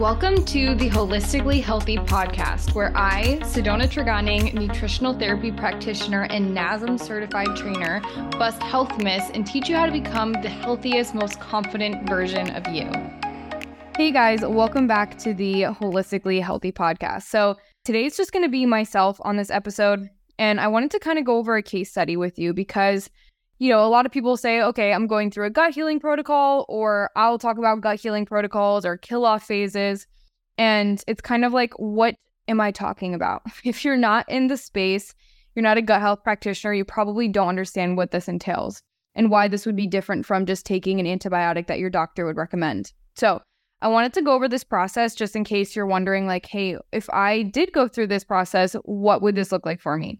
Welcome to the Holistically Healthy Podcast, where I, Sedona Tregoning, nutritional therapy practitioner and NASM certified trainer, bust health myths and teach you how to become the healthiest, most confident version of you. Hey guys, welcome back to the Holistically Healthy Podcast. So today's just going to be myself on this episode, and I wanted to kind of go over a case study with you because a lot of people say, okay, I'm going through a gut healing protocol, or I'll talk about gut healing protocols or kill off phases. And it's kind of like, what am I talking about? If you're not in the space, you're not a gut health practitioner, you probably don't understand what this entails and why this would be different from just taking an antibiotic that your doctor would recommend. So I wanted to go over this process just in case you're wondering like, hey, if I did go through this process, what would this look like for me?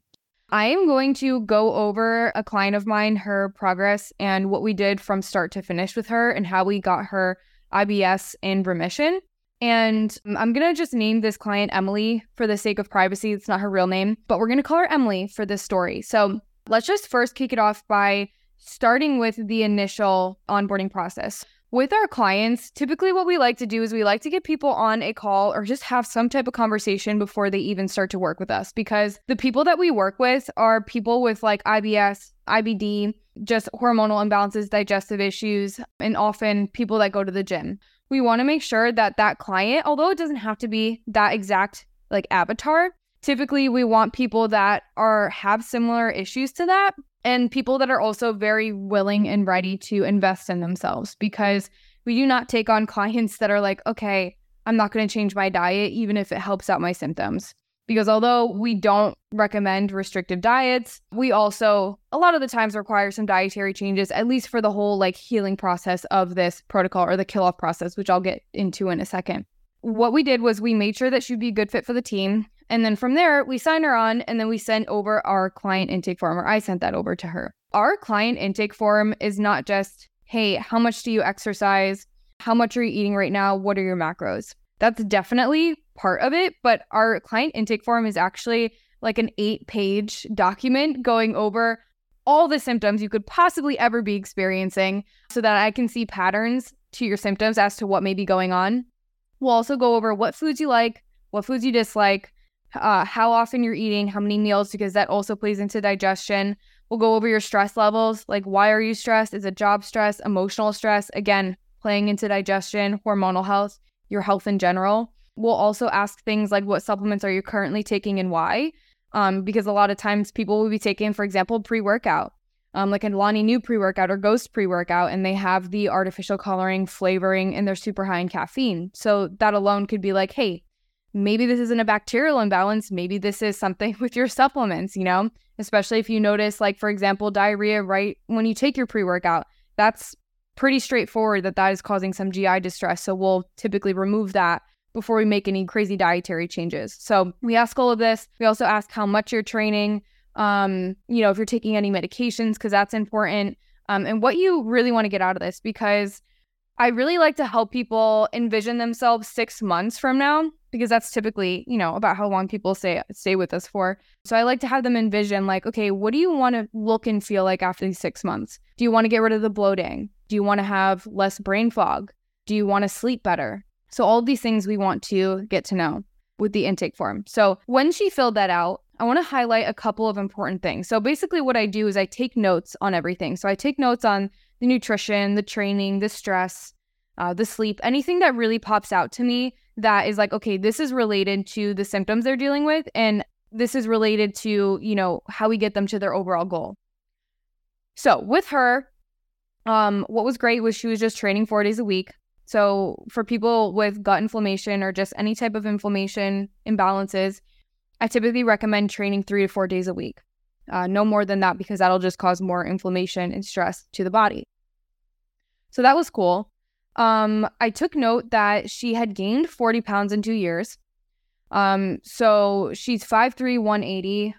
I am going to go over a client of mine, her progress, and what we did from start to finish with her and how we got her IBS in remission. And I'm going to just name this client Emily for the sake of privacy. It's not her real name, but we're going to call her Emily for this story. So let's just first kick it off by starting with the initial onboarding process. With our clients, typically what we like to do is we like to get people on a call or just have some type of conversation before they even start to work with us, because the people that we work with are people with like IBS, IBD, just hormonal imbalances, digestive issues, and often people that go to the gym. We want to make sure that that client, although it doesn't have to be that exact like avatar, typically we want people that have similar issues to that, and people that are also very willing and ready to invest in themselves, because we do not take on clients that are like, okay, I'm not going to change my diet even if it helps out my symptoms. Because although we don't recommend restrictive diets, we also a lot of the times require some dietary changes, at least for the whole like healing process of this protocol or the kill-off process, which I'll get into in a second. What we did was we made sure that she'd be a good fit for the team. And then from there, we sign her on and then we send over our client intake form, or I sent that over to her. Our client intake form is not just, hey, how much do you exercise? How much are you eating right now? What are your macros? That's definitely part of it, but our client intake form is actually like an 8-page document going over all the symptoms you could possibly ever be experiencing so that I can see patterns to your symptoms as to what may be going on. We'll also go over what foods you like, what foods you dislike, how often you're eating, how many meals, because that also plays into digestion. We'll go over your stress levels, like why are you stressed? Is it job stress, emotional stress? Again, playing into digestion, hormonal health, your health in general. We'll also ask things like what supplements are you currently taking and why? Because a lot of times people will be taking, for example, pre-workout, like an Alani new pre-workout or ghost pre-workout, and they have the artificial coloring, flavoring, and they're super high in caffeine. So that alone could be like, hey, maybe this isn't a bacterial imbalance. Maybe this is something with your supplements, especially if you notice, like, for example, diarrhea right when you take your pre-workout. That's pretty straightforward that is causing some GI distress. So we'll typically remove that before we make any crazy dietary changes. So we ask all of this. We also ask how much you're training, if you're taking any medications, because that's important, and what you really want to get out of this, because I really like to help people envision themselves 6 months from now, because that's typically, about how long people stay with us for. So I like to have them envision like, okay, what do you want to look and feel like after these 6 months? Do you want to get rid of the bloating? Do you want to have less brain fog? Do you want to sleep better? So all of these things we want to get to know with the intake form. So when she filled that out, I want to highlight a couple of important things. So basically what I do is I take notes on everything. So I take notes on the nutrition, the training, the stress, the sleep, anything that really pops out to me that is like, okay, this is related to the symptoms they're dealing with, and this is related to, how we get them to their overall goal. So with her, what was great was she was just training 4 days a week. So for people with gut inflammation or just any type of inflammation imbalances, I typically recommend training 3 to 4 days a week. No more than that, because that'll just cause more inflammation and stress to the body. So that was cool. I took note that she had gained 40 pounds in 2 years. So she's 5'3", 180.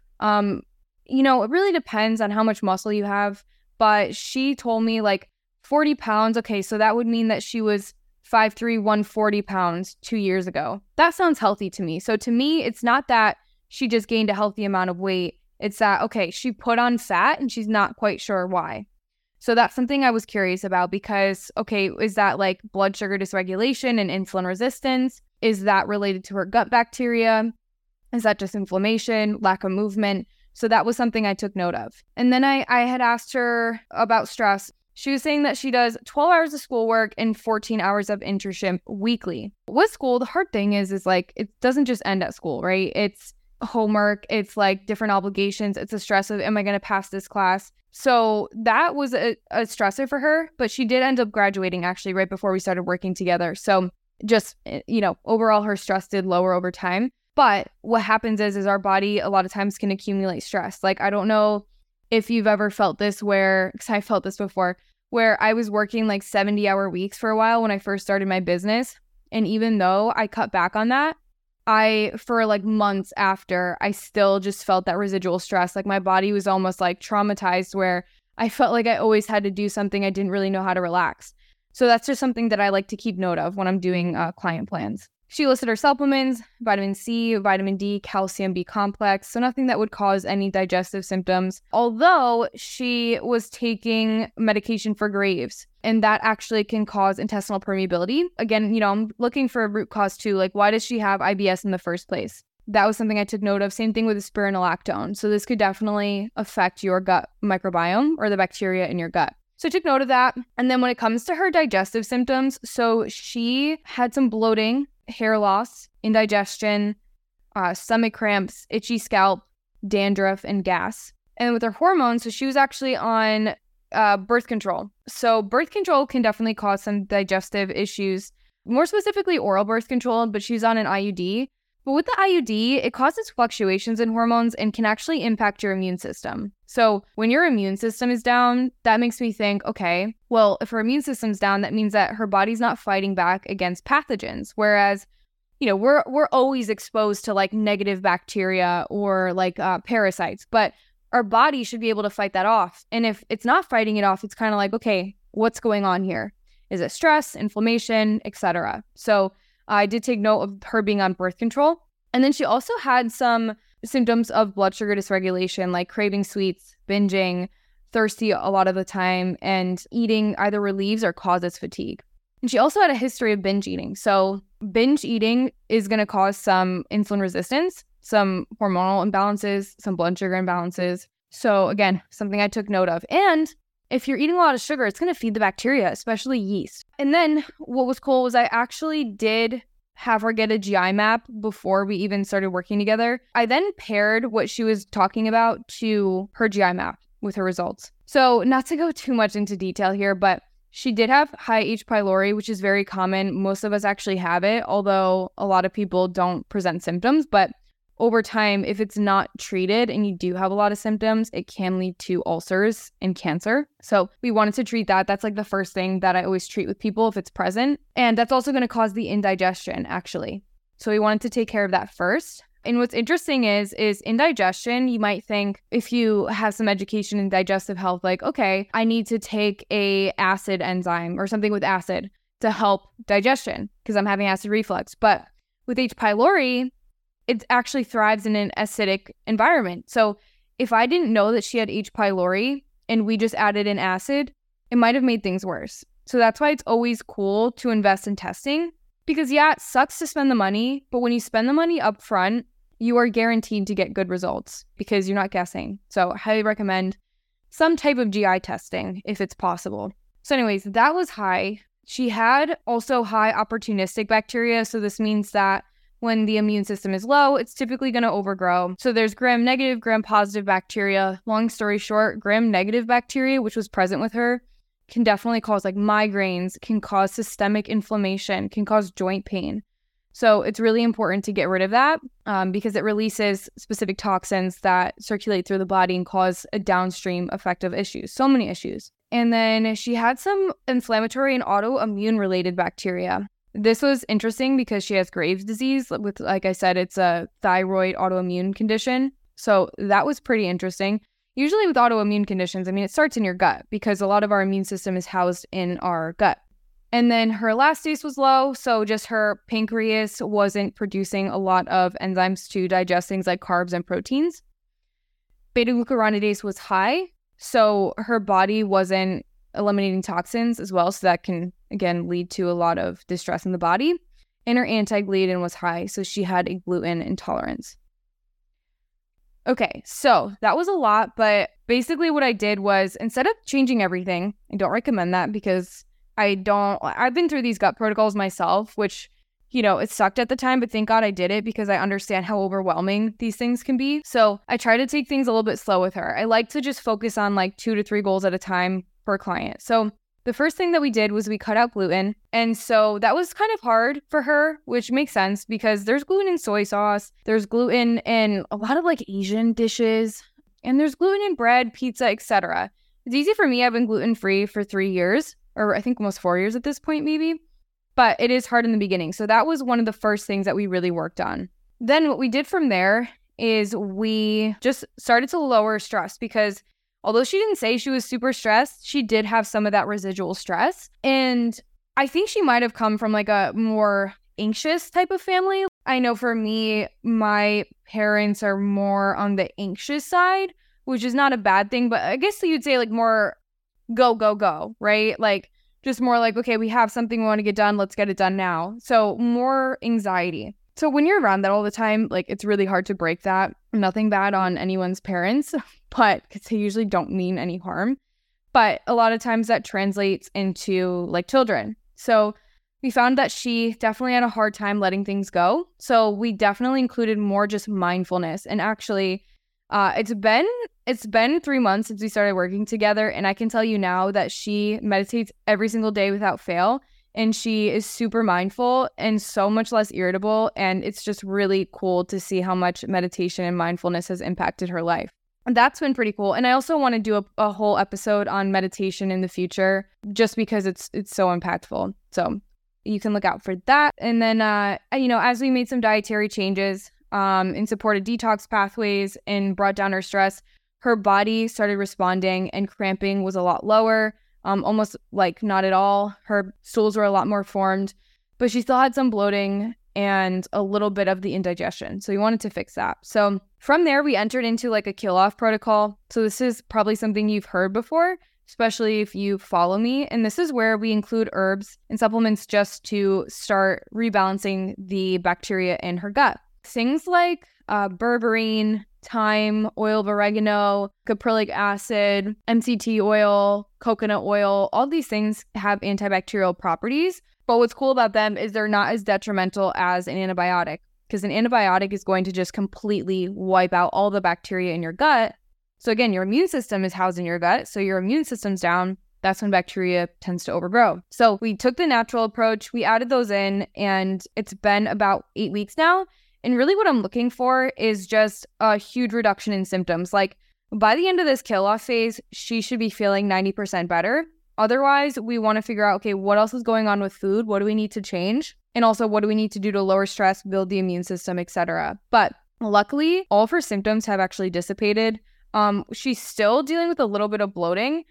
It really depends on how much muscle you have, but she told me like 40 pounds. Okay, so that would mean that she was 5'3", 140 pounds 2 years ago. That sounds healthy to me. So to me, it's not that she just gained a healthy amount of weight. It's that, okay, she put on fat and she's not quite sure why. So that's something I was curious about because, okay, is that like blood sugar dysregulation and insulin resistance? Is that related to her gut bacteria? Is that just inflammation, lack of movement? So that was something I took note of. And then I had asked her about stress. She was saying that she does 12 hours of schoolwork and 14 hours of internship weekly. With school, the hard thing is like, it doesn't just end at school, right? It's homework. It's like different obligations. It's a stress of, am I going to pass this class? So that was a stressor for her, but she did end up graduating actually right before we started working together. So just, you know, overall, her stress did lower over time. But what happens is our body a lot of times can accumulate stress. Like, I don't know if you've ever felt this where, because I felt this before, where I was working like 70-hour weeks for a while when I first started my business. And even though I cut back on that, for like months after, I still just felt that residual stress. Like my body was almost like traumatized where I felt like I always had to do something. I didn't really know how to relax. So that's just something that I like to keep note of when I'm doing client plans. She listed her supplements, vitamin C, vitamin D, calcium, B complex. So nothing that would cause any digestive symptoms. Although she was taking medication for Graves, and that actually can cause intestinal permeability. Again, you know, I'm looking for a root cause too. Like, why does she have IBS in the first place? That was something I took note of. Same thing with the spironolactone. So this could definitely affect your gut microbiome or the bacteria in your gut. So I took note of that. And then when it comes to her digestive symptoms, so she had some bloating, hair loss, indigestion, stomach cramps, itchy scalp, dandruff, and gas. And with her hormones, so she was actually on birth control. So birth control can definitely cause some digestive issues, more specifically oral birth control, but she's on an IUD. But with the IUD, it causes fluctuations in hormones and can actually impact your immune system. So when your immune system is down, that makes me think, okay, well, if her immune system's down, that means that her body's not fighting back against pathogens. Whereas, you know, we're always exposed to like negative bacteria or like parasites, but our body should be able to fight that off. And if it's not fighting it off, it's kind of like, okay, what's going on here? Is it stress, inflammation, etc.? So I did take note of her being on birth control. And then she also had some symptoms of blood sugar dysregulation, like craving sweets, binging, thirsty a lot of the time, and eating either relieves or causes fatigue. And she also had a history of binge eating. So binge eating is going to cause some insulin resistance, some hormonal imbalances, some blood sugar imbalances. So again, something I took note of. And if you're eating a lot of sugar, it's going to feed the bacteria, especially yeast. And then what was cool was I actually did have her get a GI map before we even started working together. I then paired what she was talking about to her GI map with her results. So not to go too much into detail here, but she did have high H. pylori, which is very common. Most of us actually have it, although a lot of people don't present symptoms. But over time, if it's not treated and you do have a lot of symptoms, it can lead to ulcers and cancer. So we wanted to treat that. That's like the first thing that I always treat with people if it's present. And that's also going to cause the indigestion, actually. So we wanted to take care of that first. And what's interesting is indigestion, you might think if you have some education in digestive health, like, okay, I need to take a acid enzyme or something with acid to help digestion because I'm having acid reflux. But with H. pylori, it actually thrives in an acidic environment. So if I didn't know that she had H. pylori and we just added in acid, it might have made things worse. So that's why it's always cool to invest in testing because, yeah, it sucks to spend the money, but when you spend the money up front, you are guaranteed to get good results because you're not guessing. So I highly recommend some type of GI testing if it's possible. So anyways, that was high. She had also high opportunistic bacteria. So this means that when the immune system is low, it's typically going to overgrow. So there's gram-negative, gram-positive bacteria. Long story short, gram-negative bacteria, which was present with her, can definitely cause like migraines, can cause systemic inflammation, can cause joint pain. So it's really important to get rid of that because it releases specific toxins that circulate through the body and cause a downstream effect of issues, so many issues. And then she had some inflammatory and autoimmune-related bacteria. This was interesting because she has Graves' disease, with, like I said, it's a thyroid autoimmune condition. So that was pretty interesting. Usually with autoimmune conditions, I mean, it starts in your gut because a lot of our immune system is housed in our gut. And then her elastase was low. So just her pancreas wasn't producing a lot of enzymes to digest things like carbs and proteins. Beta-glucuronidase was high. So her body wasn't eliminating toxins as well. So that can, again, lead to a lot of distress in the body. and her anti-gliadin was high, so she had a gluten intolerance. Okay, so that was a lot, but basically what I did was, instead of changing everything, I don't recommend that because I've been through these gut protocols myself, which, you know, it sucked at the time, but thank God I did it because I understand how overwhelming these things can be. So I try to take things a little bit slow with her. I like to just focus on like 2 to 3 goals at a time per client. So the first thing that we did was we cut out gluten. And so that was kind of hard for her, which makes sense because there's gluten in soy sauce, there's gluten in a lot of like Asian dishes, and there's gluten in bread, pizza, etc. It's easy for me. I've been gluten-free for 3 years, or I think almost 4 years at this point, maybe. But it is hard in the beginning. So that was one of the first things that we really worked on. Then what we did from there is we just started to lower stress because although she didn't say she was super stressed, she did have some of that residual stress. And I think she might have come from like a more anxious type of family. I know for me, my parents are more on the anxious side, which is not a bad thing, but I guess you'd say like more go, right? Like just more like, okay, we have something we want to get done. Let's get it done now. So more anxiety. So when you're around that all the time, like it's really hard to break that. Nothing bad on anyone's parents, but because they usually don't mean any harm. But a lot of times that translates into like children. So we found that she definitely had a hard time letting things go. So we definitely included more just mindfulness. And actually, it's been 3 months since we started working together, and I can tell you now that she meditates every single day without fail, and she is super mindful and so much less irritable, and it's just really cool to see how much meditation and mindfulness has impacted her life. And that's been pretty cool. And I also want to do a whole episode on meditation in the future just because it's so impactful. So you can look out for that. And then, as we made some dietary changes, and supported detox pathways and brought down her stress, her body started responding and cramping was a lot lower, almost like not at all. Her stools were a lot more formed, but she still had some bloating and a little bit of the indigestion. So we wanted to fix that. So from there, we entered into like a kill-off protocol. So this is probably something you've heard before, especially if you follow me. And this is where we include herbs and supplements just to start rebalancing the bacteria in her gut. Things like berberine, thyme, oil of oregano, caprylic acid, MCT oil, coconut oil, all these things have antibacterial properties. But what's cool about them is they're not as detrimental as an antibiotic, because an antibiotic is going to just completely wipe out all the bacteria in your gut. So again, your immune system is housed in your gut. So your immune system's down. That's when bacteria tends to overgrow. So we took the natural approach. We added those in, and it's been about 8 weeks now. And really what I'm looking for is just a huge reduction in symptoms. Like by the end of this kill-off phase, she should be feeling 90% better. Otherwise, we want to figure out, okay, what else is going on with food? What do we need to change? And also, what do we need to do to lower stress, build the immune system, etc. But luckily, all of her symptoms have actually dissipated. She's still dealing with a little bit of bloating.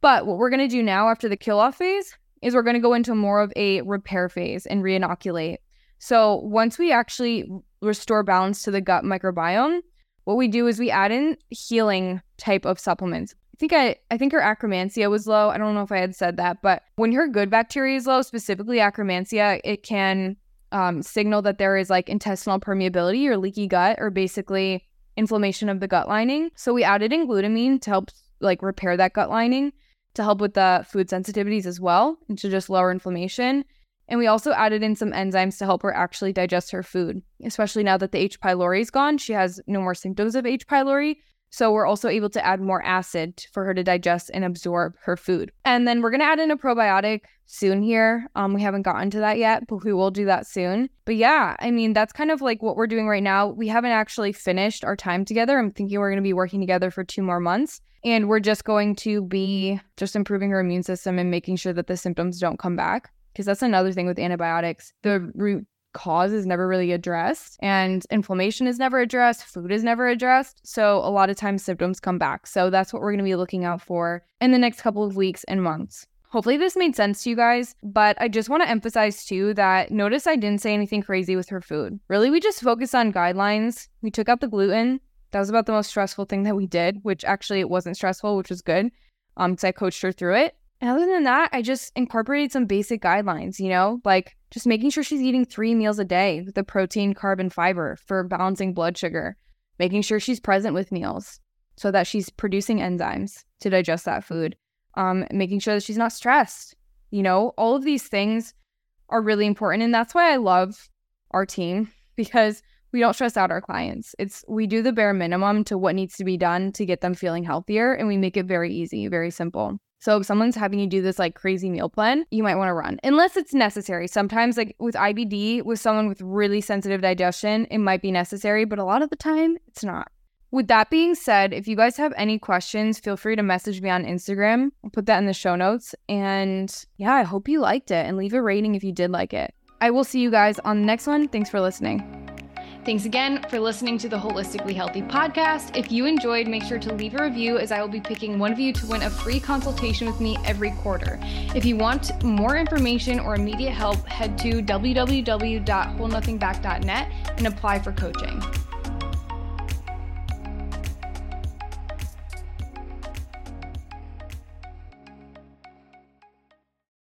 But what we're going to do now after the kill-off phase is we're going to go into more of a repair phase and re-inoculate. So once we actually restore balance to the gut microbiome, what we do is we add in healing type of supplements. I think her Akkermansia was low. I don't know if I had said that, but when your good bacteria is low, specifically Akkermansia, it can signal that there is like intestinal permeability or leaky gut or basically inflammation of the gut lining. So we added in glutamine to help like repair that gut lining, to help with the food sensitivities as well, and to just lower inflammation. And we also added in some enzymes to help her actually digest her food, especially now that the H. pylori is gone. She has no more symptoms of H. pylori. So we're also able to add more acid for her to digest and absorb her food. And then we're going to add in a probiotic soon here. We haven't gotten to that yet, but we will do that soon. But yeah, I mean, that's kind of like what we're doing right now. We haven't actually finished our time together. I'm thinking we're going to be working together for 2 more months. And we're just going to be just improving her immune system and making sure that the symptoms don't come back. Because that's another thing with antibiotics. The root cause is never really addressed, and inflammation is never addressed, food is never addressed. So a lot of times symptoms come back. So that's what we're going to be looking out for in the next couple of weeks and months. Hopefully this made sense to you guys, but I just want to emphasize too that notice I didn't say anything crazy with her food. Really, we just focused on guidelines. We took out the gluten. That was about the most stressful thing that we did, which actually it wasn't stressful, which was good because I coached her through it. And other than that, I just incorporated some basic guidelines, you know, like just making sure she's eating 3 meals a day with the protein, carb, and fiber for balancing blood sugar, making sure she's present with meals so that she's producing enzymes to digest that food, making sure that she's not stressed. You know, all of these things are really important. And that's why I love our team, because we don't stress out our clients. We do the bare minimum to what needs to be done to get them feeling healthier. And we make it very easy, very simple. So if someone's having you do this like crazy meal plan, you might want to run unless it's necessary. Sometimes like with IBD, with someone with really sensitive digestion, it might be necessary, but a lot of the time it's not. With that being said, if you guys have any questions, feel free to message me on Instagram. I'll put that in the show notes. And yeah, I hope you liked it, and leave a rating if you did like it. I will see you guys on the next one. Thanks for listening. Thanks again for listening to the Holistically Healthy Podcast. If you enjoyed, make sure to leave a review, as I will be picking one of you to win a free consultation with me every quarter. If you want more information or immediate help, head to www.wholenothingback.net and apply for coaching.